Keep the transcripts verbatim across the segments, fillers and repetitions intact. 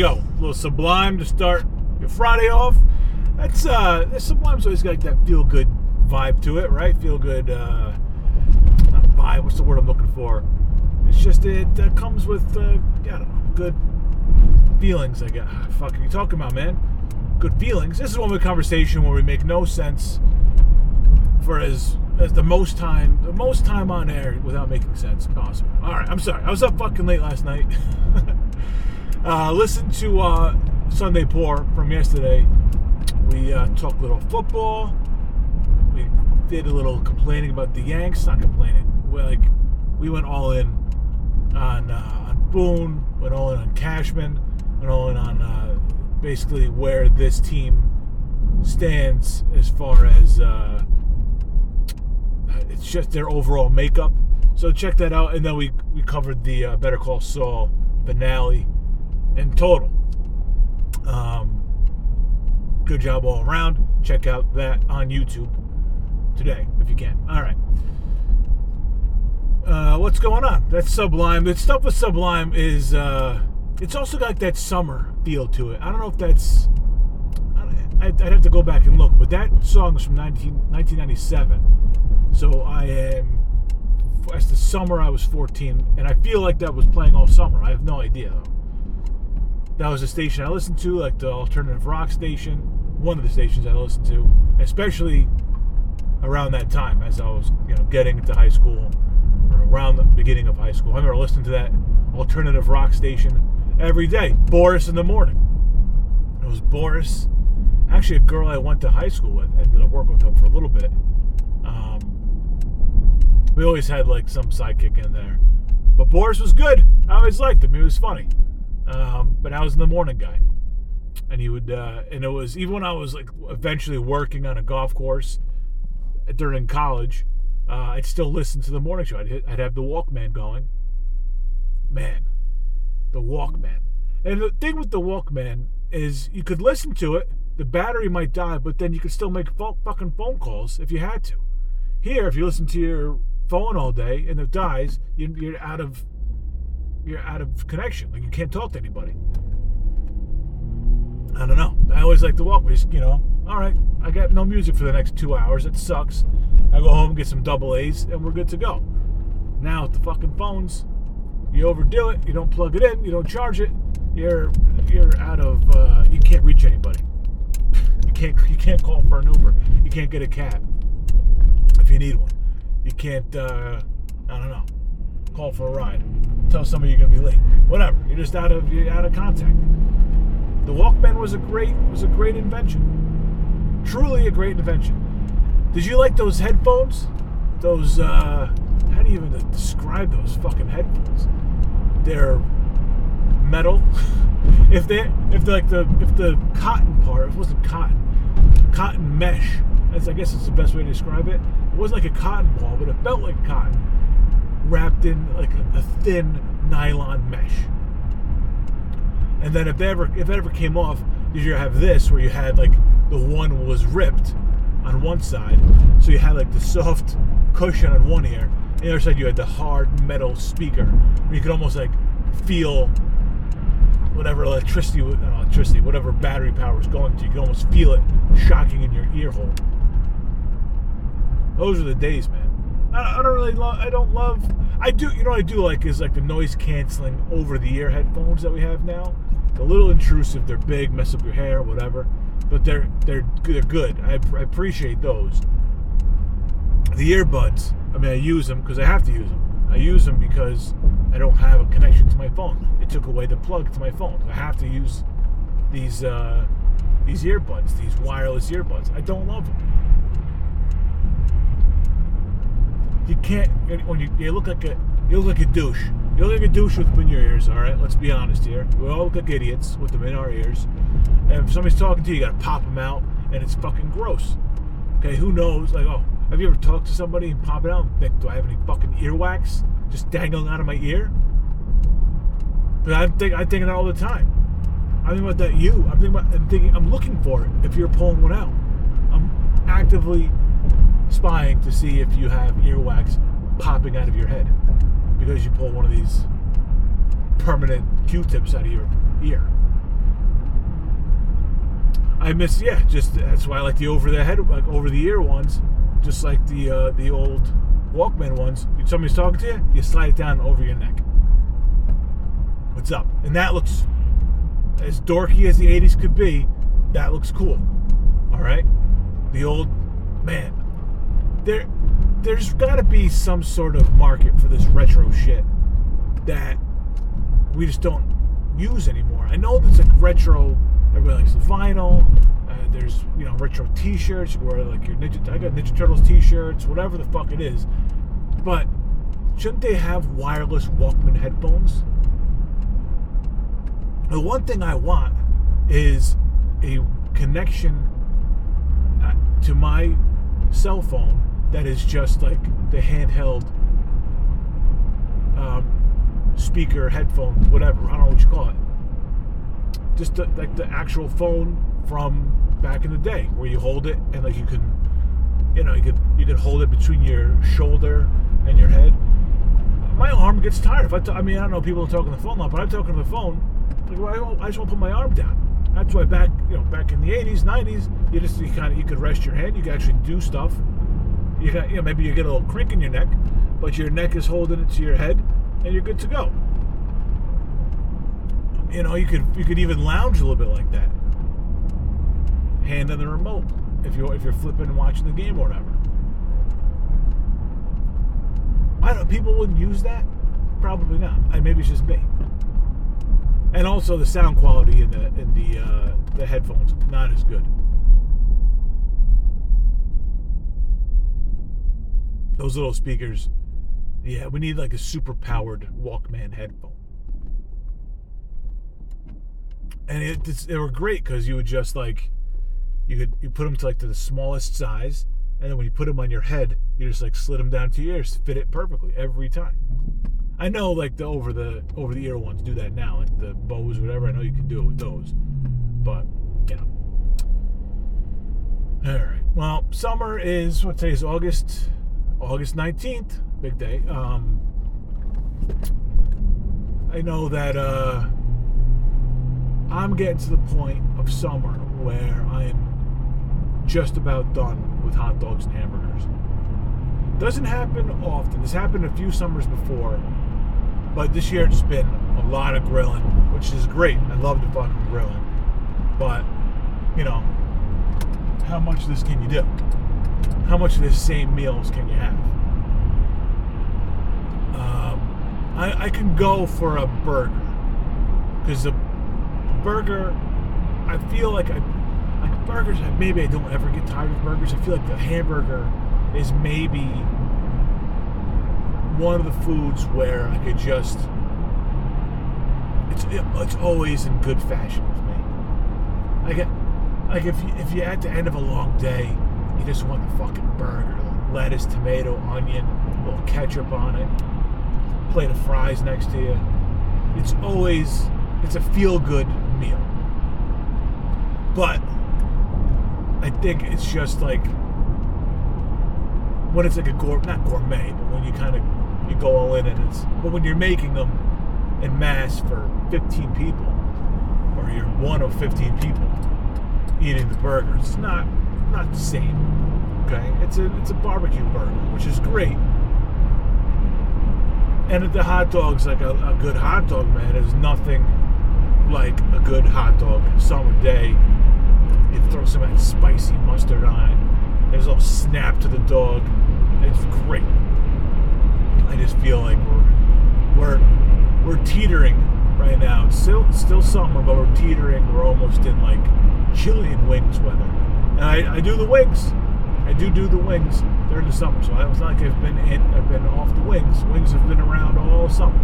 you go. A little Sublime to start your Friday off. That's uh, that's Sublime's always got like that feel good vibe to it, right? Feel good, uh, not vibe. What's the word I'm looking for? It's just it uh, comes with uh, I don't know, good feelings. I guess. Fuck, are you talking about, man? Good feelings. This is one of the conversation where we make no sense for as as the most time the most time on air without making sense possible. All right, I'm sorry. I was up fucking late last night. uh, listen to uh, Sunday Pour from yesterday. We uh, talked a little football. We did a little complaining about the Yanks. Not complaining. We like we went all in on uh, on Boone. Went all in on Cashman. Went all in on. Uh, basically where this team stands as far as uh, it's just their overall makeup. So check that out. And then we, we covered the uh, Better Call Saul finale in total. Um, good job all around. Check out that on YouTube today if you can. All right. Uh, what's going on? That's Sublime. The stuff with Sublime is... Uh, It's also got that summer feel to it. I don't know if that's... I'd, I'd have to go back and look. But that song is from nineteen ninety-seven. So I am... That's the summer I was fourteen. And I feel like that was playing all summer. I have no idea. That was a station I listened to. Like the alternative rock station. One of the stations I listened to. Especially around that time. As I was you know, getting into high school. Or around the beginning of high school. I remember listening to that alternative rock station... every day. Boris in the morning. It was Boris. Actually, a girl I went to high school with. I ended up working with them for a little bit. Um, we always had like some sidekick in there. But Boris was good. I always liked him. He was funny. Um, but I was in the morning guy. And he would, uh, and it was, even when I was like eventually working on a golf course during college, uh, I'd still listen to the morning show. I'd, hit, I'd have the Walkman going. Man. The Walkman. And the thing with the Walkman is you could listen to it, the battery might die, but then you could still make fo- fucking phone calls if you had to. Here, if you listen to your phone all day and it dies, you, you're out of you're out of connection. Like you can't talk to anybody. I don't know. I always like the Walkman. Just, you know, all right, I got no music for the next two hours. It sucks. I go home, get some double A's, and we're good to go. Now with the fucking phones. You overdo it. You don't plug it in. You don't charge it. You're you're out of. Uh, you can't reach anybody. You can't you can't call for an Uber. You can't get a cab if you need one. You can't. Uh, I don't know. Call for a ride. Tell somebody you're gonna be late. Whatever. You're just out of you're out of contact. The Walkman was a great was a great invention. Truly a great invention. Did you like those headphones? Those. Uh, How do you even describe those fucking headphones? They're metal. if they, if the, like the, if the cotton part, if it wasn't cotton, cotton mesh. That's, I guess, it's the best way to describe it. It wasn't like a cotton ball, but it felt like cotton, wrapped in like a, a thin nylon mesh. And then if they ever, if it ever came off, did you have this where you had like the one was ripped on one side, so you had like the soft cushion on one ear. The other side you had the hard metal speaker where you could almost like feel whatever electricity, not electricity, whatever battery power was going to. You could almost feel it shocking in your ear hole. Those are the days, man. I, I don't really love. I don't love. I do. You know what I do like is like the noise canceling over the ear headphones that we have now. They're a little intrusive. They're big, mess up your hair, whatever. But they're they're they're good. I, I appreciate those. The earbuds. I mean, I use them because I have to use them. I use them because I don't have a connection to my phone. It took away the plug to my phone. I have to use these uh, these earbuds, these wireless earbuds. I don't love them. You can't. When you, you look like a you look like a douche. You look like a douche with them in your ears. All right, let's be honest here. We all look like idiots with them in our ears. And if somebody's talking to you, you gotta pop them out, and it's fucking gross. Okay, who knows? Like, oh. Have you ever talked to somebody and pop it out and think, do I have any fucking earwax just dangling out of my ear? But I'm think I think of that all the time. I'm thinking about that you. I'm thinking about I'm thinking I'm looking for it if you're pulling one out. I'm actively spying to see if you have earwax popping out of your head because you pull one of these permanent Q-tips out of your ear. I miss, yeah, just that's why I like the over the head, like over the ear ones, just like the uh, the old Walkman ones. If somebody's talking to you, you slide it down over your neck. What's up? And that looks, as dorky as the eighties could be, that looks cool. All right, the old man. There, there's got to be some sort of market for this retro shit that we just don't use anymore. I know that's like retro. Everybody likes the vinyl. Uh, there's, you know, retro T-shirts. You wear like your Ninja. I got Ninja Turtles T-shirts. Whatever the fuck it is. But shouldn't they have wireless Walkman headphones? The one thing I want is a connection to my cell phone that is just like the handheld um, speaker, headphone, whatever. I don't know what you call it. Just the, like the actual phone from back in the day, where you hold it and like you can, you know, you could you could hold it between your shoulder and your head. My arm gets tired. If I, t- I mean, I don't know, people are talking the phone a lot, but I'm talking to the phone. Like, well, I just want to put my arm down. That's why back, you know, back in the eighties, nineties, you just you kind of you could rest your head. You could actually do stuff. You got, you know, maybe you get a little crink in your neck, but your neck is holding it to your head, and you're good to go. You know, you could you could even lounge a little bit like that. Hand on the remote if you if you're flipping and watching the game or whatever. I don't know, people wouldn't use that? Probably not. I, maybe it's just me. And also the sound quality in the in the uh, the headphones, not as good. Those little speakers, yeah, we need like a super powered Walkman headphone. And it, it's, they were great because you would just like, you could you put them to like to the smallest size, and then when you put them on your head, you just like slid them down to your ears, fit it perfectly every time. I know, like the over the over the ear ones do that now, like the Bose, whatever. I know you can do it with those, but you know. All right. Well, summer is what today is August, August nineteenth, big day. Um, I know that uh, I'm getting to the point of summer where I am just about done with hot dogs and hamburgers. Doesn't happen often. This happened a few summers before. But this year it's been a lot of grilling, which is great. I love the fucking grilling. But, you know, how much of this can you do? How much of the same meals can you have? Um, I, I can go for a burger. Because the burger, I feel like I, like burgers, maybe I don't ever get tired of burgers. I feel like the hamburger is maybe one of the foods where I could just, it's it's always in good fashion with me. I get, like if you, if you're at the end of a long day, you just want a fucking burger, lettuce, tomato, onion, a little ketchup on it, plate of fries next to you. It's always, it's a feel-good meal. But I think it's just like, when it's like a gourmet, not gourmet, but when you kind of, you go all in and it's, but when you're making them in mass for fifteen people, or you're one of fifteen people eating the burger, it's not, not the same, okay? It's a, it's a barbecue burger, which is great. And the hot dog's like a, a good hot dog, man, is nothing like a good hot dog summer day. You throw some of that spicy mustard on it. There's a little snap to the dog. It's great. I just feel like we're we're we're teetering right now. It's still still summer, but we're teetering. We're almost in like Chilean wings weather. And I, I do the wings. I do do the wings during the summer. So it's not like I've been in, I've been off the wings. Wings have been around all summer.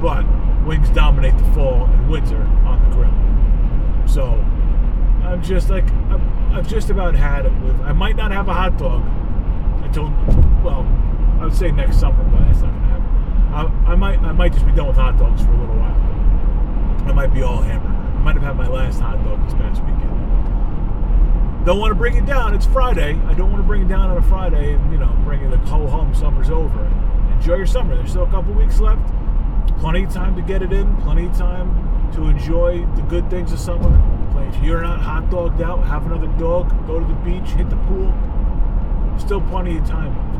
But wings dominate the fall and winter on the grill. So I'm just like, I'm, I've just about had it with, I might not have a hot dog until, well, I would say next summer, but that's not going to happen. I, I might I might just be done with hot dogs for a little while. I might be all hamburger. I might have had my last hot dog this past weekend. Don't want to bring it down. It's Friday. I don't want to bring it down on a Friday and, you know, bring it like, ho-hum, summer's over. Enjoy your summer. There's still a couple weeks left. Plenty of time to get it in. Plenty of time to enjoy the good things of summer. place. If you're not hot dogged out, have another dog, go to the beach, hit the pool. Still plenty of time left.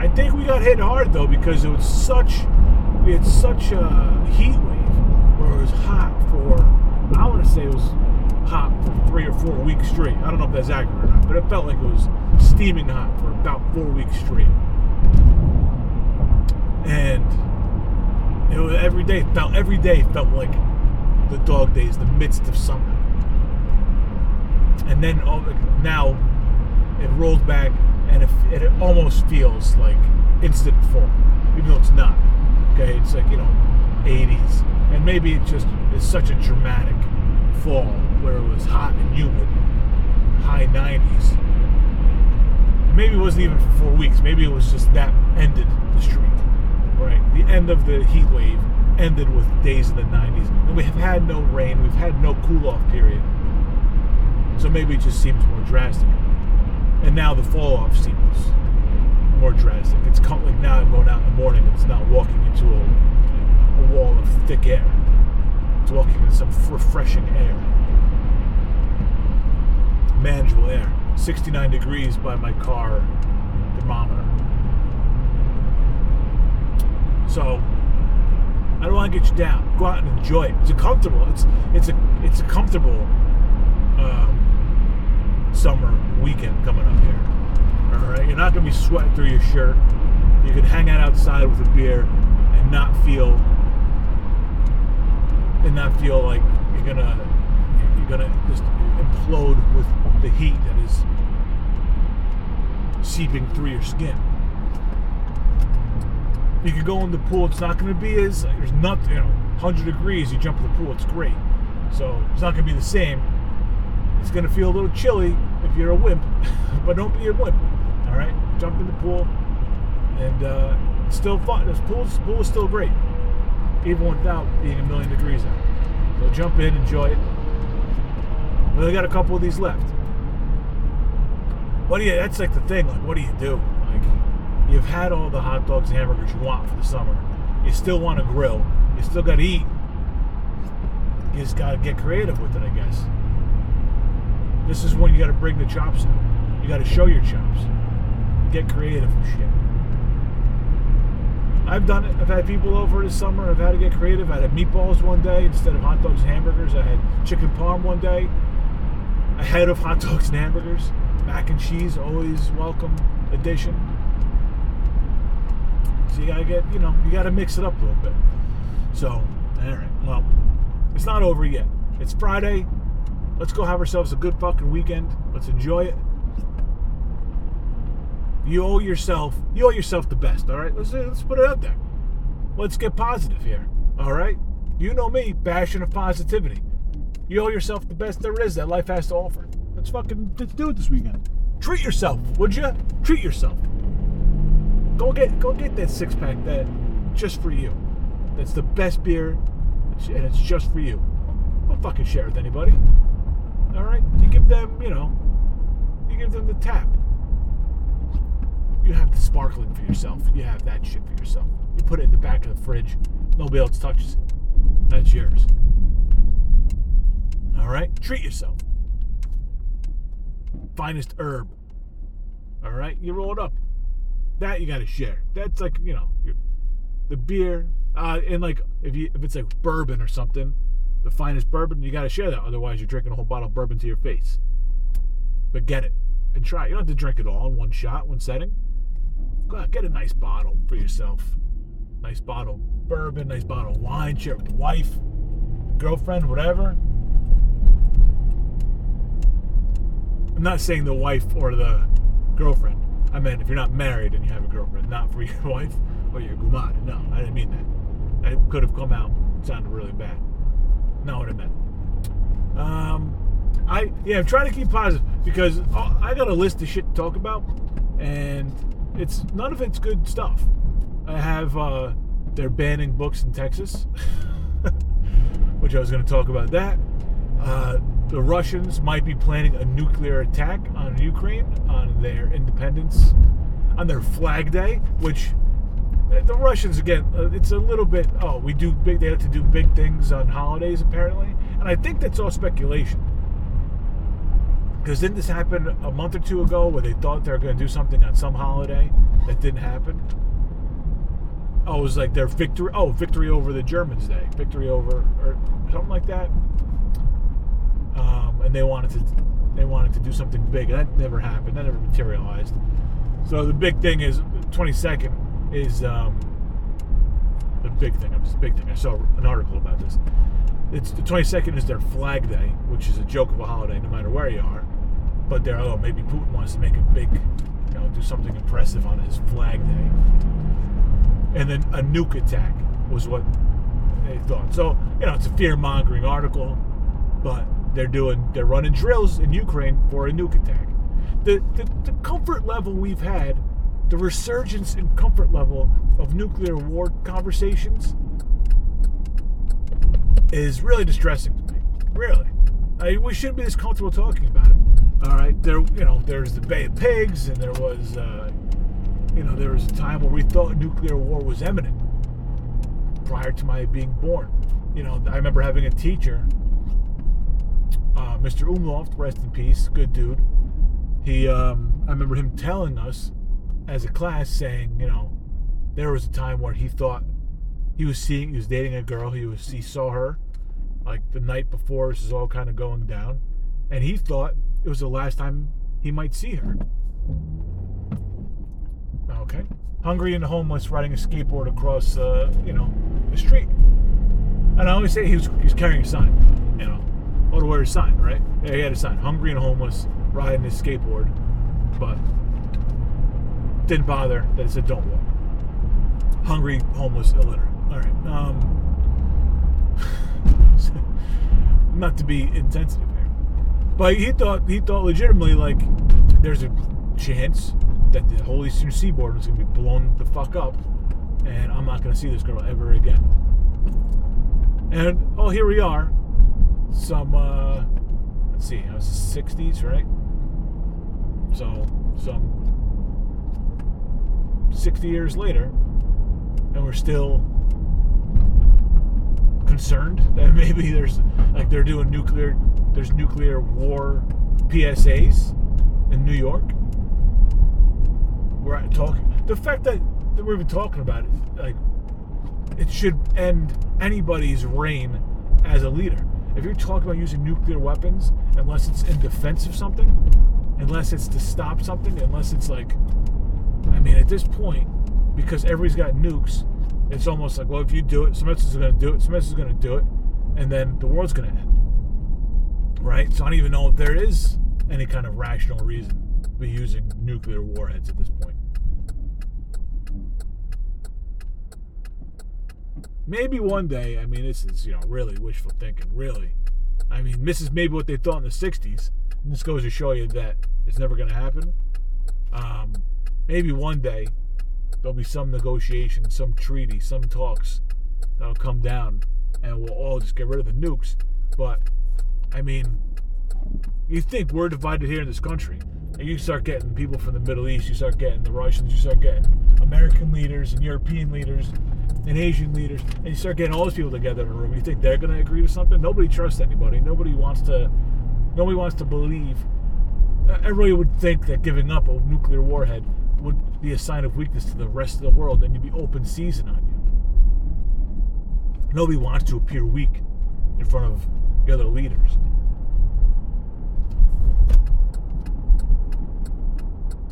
I think we got hit hard though, because it was such, we had such a heat wave where it was hot for, I want to say it was hot for three or four weeks straight. I don't know if that's accurate or not, but it felt like it was steaming hot for about four weeks straight. And it was every day felt every day felt like the dog days, the midst of summer. And then oh, now it rolled back, and it, it almost feels like instant fall, even though it's not. Okay, it's like, you know, eighties, and maybe it just is such a dramatic fall where it was hot and humid, high nineties. Maybe it wasn't even for four weeks. Maybe it was just that ended the streak. Right, the end of the heat wave ended with days in the nineties, and we have had no rain. We've had no cool off period, so maybe it just seems more drastic. And now the fall off seems more drastic. It's coming like now. I'm going out in the morning. It's not walking into a, a wall of thick air. It's walking into some refreshing air, manageable air. sixty-nine degrees by my car thermometer. So I don't want to get you down. Go out and enjoy it. It's a comfortable. It's it's a it's a comfortable um, summer weekend coming up here. All right, you're not going to be sweating through your shirt. You can hang out outside with a beer and not feel and not feel like you're gonna you're gonna just implode with the heat that is seeping through your skin. You can go in the pool. It's not going to be as, there's nothing, you know, one hundred degrees, you jump in the pool, it's great. So it's not going to be the same. It's going to feel a little chilly if you're a wimp, but don't be a wimp, all right? Jump in the pool, and uh, it's still fun. This pool, this pool is still great, even without being a million degrees out. So jump in, enjoy it. We only got a couple of these left. What do you, that's like the thing, like, what do you do? You've had all the hot dogs and hamburgers you want for the summer. You still want to grill. You still got to eat. You just got to get creative with it, I guess. This is when you got to bring the chops in. You got to show your chops. Get creative with shit. I've done it. I've had people over this summer. I've had to get creative. I had meatballs one day instead of hot dogs and hamburgers. I had chicken parm one day ahead of hot dogs and hamburgers. Mac and cheese, always welcome addition. So you gotta get, you know, you gotta mix it up a little bit. So, all right, well, it's not over yet. It's Friday. Let's go have ourselves a good fucking weekend. Let's enjoy it. You owe yourself, you owe yourself the best, all right? Let's, let's put it out there. Let's get positive here, all right? You know me, passion of positivity. You owe yourself the best there is that life has to offer. Let's fucking let's do it this weekend. Treat yourself, would you? Treat yourself. Go get go get that six pack that just for you. That's the best beer, and it's just for you. Don't fucking share it with anybody. All right, you give them, you know, you give them the tap. You have the sparkling for yourself. You have that shit for yourself. You put it in the back of the fridge. Nobody else touches it. That's yours. All right, treat yourself. Finest herb. All right, you roll it up. That you gotta share. That's like, you know, your, the beer, uh, and like if you if it's like bourbon or something, the finest bourbon, you gotta share that. Otherwise, you're drinking a whole bottle of bourbon to your face. But get it and try it. You don't have to drink it all in one shot, one setting. Go out, get a nice bottle for yourself. Nice bottle of bourbon, nice bottle of wine. Share it with the wife, girlfriend, whatever. I'm not saying the wife or the girlfriend. I meant if you're not married and you have a girlfriend, not for your wife or your gumad. No, I didn't mean that. It could have come out, sounded really bad. Not what I meant. Um, I yeah, I'm trying to keep positive because I got a list of shit to talk about, and it's none of it's good stuff. I have uh, they're banning books in Texas, which I was going to talk about that. Uh, The Russians might be planning a nuclear attack on Ukraine on their independence, on their flag day, which the Russians, again, it's a little bit, oh, we do big, they have to do big things on holidays apparently. And I think that's all speculation. Because didn't this happen a month or two ago where they thought they were going to do something on some holiday that didn't happen? Oh, it was like their victory. Oh, victory over the Germans Day. Victory over, or something like that. Um, and they wanted to, they wanted to do something big. That never happened. That never materialized. So the big thing is twenty-second is um, the big thing. It's the big thing. I saw an article about this. It's the twenty-second is their Flag Day, which is a joke of a holiday, no matter where you are. But they're oh, maybe Putin wants to make a big, you know, do something impressive on his Flag Day. And then a nuke attack was what they thought. So you know, it's a fear-mongering article, but they're doing they're running drills in Ukraine for a nuke attack. The the, the comfort level we've had, the resurgence in comfort level of nuclear war conversations, is really distressing to me. Really, I, we shouldn't be this comfortable talking about it. All right, there, you know, there's the Bay of Pigs, and there was, uh, you know, there was a time where we thought nuclear war was imminent prior to my being born. You know, I remember having a teacher, uh, Mister Umloft, rest in peace, good dude. He, um, I remember him telling us as a class, saying, you know, there was a time where he thought. He was seeing, he was dating a girl, he was, he saw her, like, the night before this is all kind of going down, and he thought it was the last time he might see her. Okay. Hungry and homeless, riding a skateboard across, uh, you know, the street. And I always say he was, he was carrying a sign, you know, oh, to wear a sign, right? Yeah, he had a sign, hungry and homeless, riding his skateboard, but didn't bother that it said don't walk. Hungry, homeless, illiterate. All right, um, not to be insensitive here, but he thought he thought legitimately like there's a chance that the whole Eastern Seaboard was gonna be blown the fuck up, and I'm not gonna see this girl ever again. And oh, here we are, some uh, let's see, I was sixties, right? So some sixty years later, and we're still concerned that maybe there's like they're doing nuclear there's nuclear war P S As in New York. We're talking the fact that, that we've been talking about it, like it should end anybody's reign as a leader. If you're talking about using nuclear weapons, unless it's in defense of something, unless it's to stop something, unless it's like, I mean, at this point, because everybody's got nukes, it's almost like, well, if you do it, somebody else is going to do it, somebody else is going to do it, and then the world's going to end, right? So I don't even know if there is any kind of rational reason to be using nuclear warheads at this point. Maybe one day, I mean, this is, you know, really wishful thinking, really. I mean, this is maybe what they thought in the sixties, and this goes to show you that it's never going to happen. Um, maybe one day, there'll be some negotiation, some treaty, some talks that'll come down, and we'll all just get rid of the nukes. But, I mean, you think we're divided here in this country, and you start getting people from the Middle East, you start getting the Russians, you start getting American leaders and European leaders and Asian leaders, and you start getting all those people together in a room. You think they're going to agree to something? Nobody trusts anybody. Nobody wants to, nobody wants to believe. Everybody would think that giving up a nuclear warhead would be a sign of weakness to the rest of the world, and you'd be open season on you. Nobody wants to appear weak in front of the other leaders.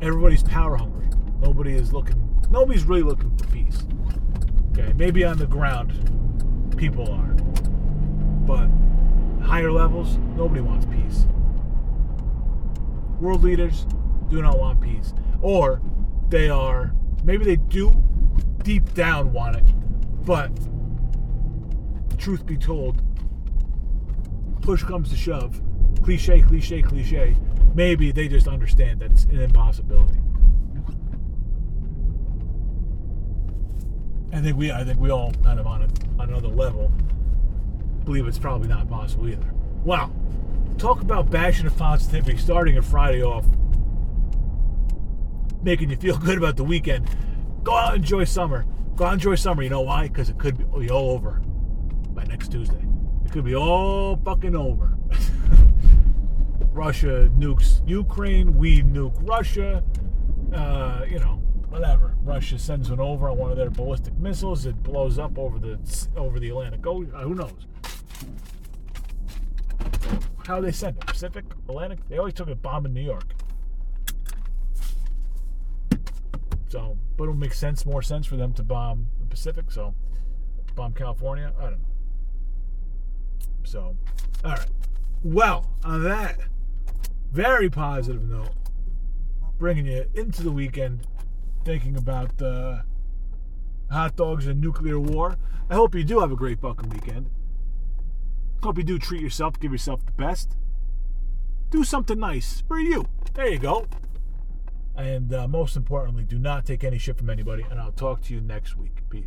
Everybody's power hungry. Nobody is looking, nobody's really looking for peace. Okay, maybe on the ground, people are. But higher levels, nobody wants peace. World leaders do not want peace. Or they are, maybe they do deep down want it, but truth be told, push comes to shove, cliche, cliche, cliche, maybe they just understand that it's an impossibility. I think we, I think we all kind of on, a, on another level believe it's probably not possible either. Wow, talk about bashing of positivity, starting a Friday off, making you feel good about the weekend. Go out and enjoy summer. Go out and enjoy summer. You know why? Because it could be all over by next Tuesday. could be all fucking over. Russia nukes Ukraine. We nuke Russia. Uh, you know, whatever. Russia sends one over on one of their ballistic missiles. It blows up over the over the Atlantic Ocean. Who knows? How do they send it? Pacific, Atlantic? They always took a bomb in New York. So, but it'll make sense, more sense for them to bomb the Pacific. So, bomb California. I don't know. So, all right. Well, on that very positive note, bringing you into the weekend, thinking about uh, hot dogs and nuclear war. I hope you do have a great fucking weekend. Hope you do treat yourself, give yourself the best. Do something nice for you. There you go. And uh, most importantly, do not take any shit from anybody. And I'll talk to you next week. Peace.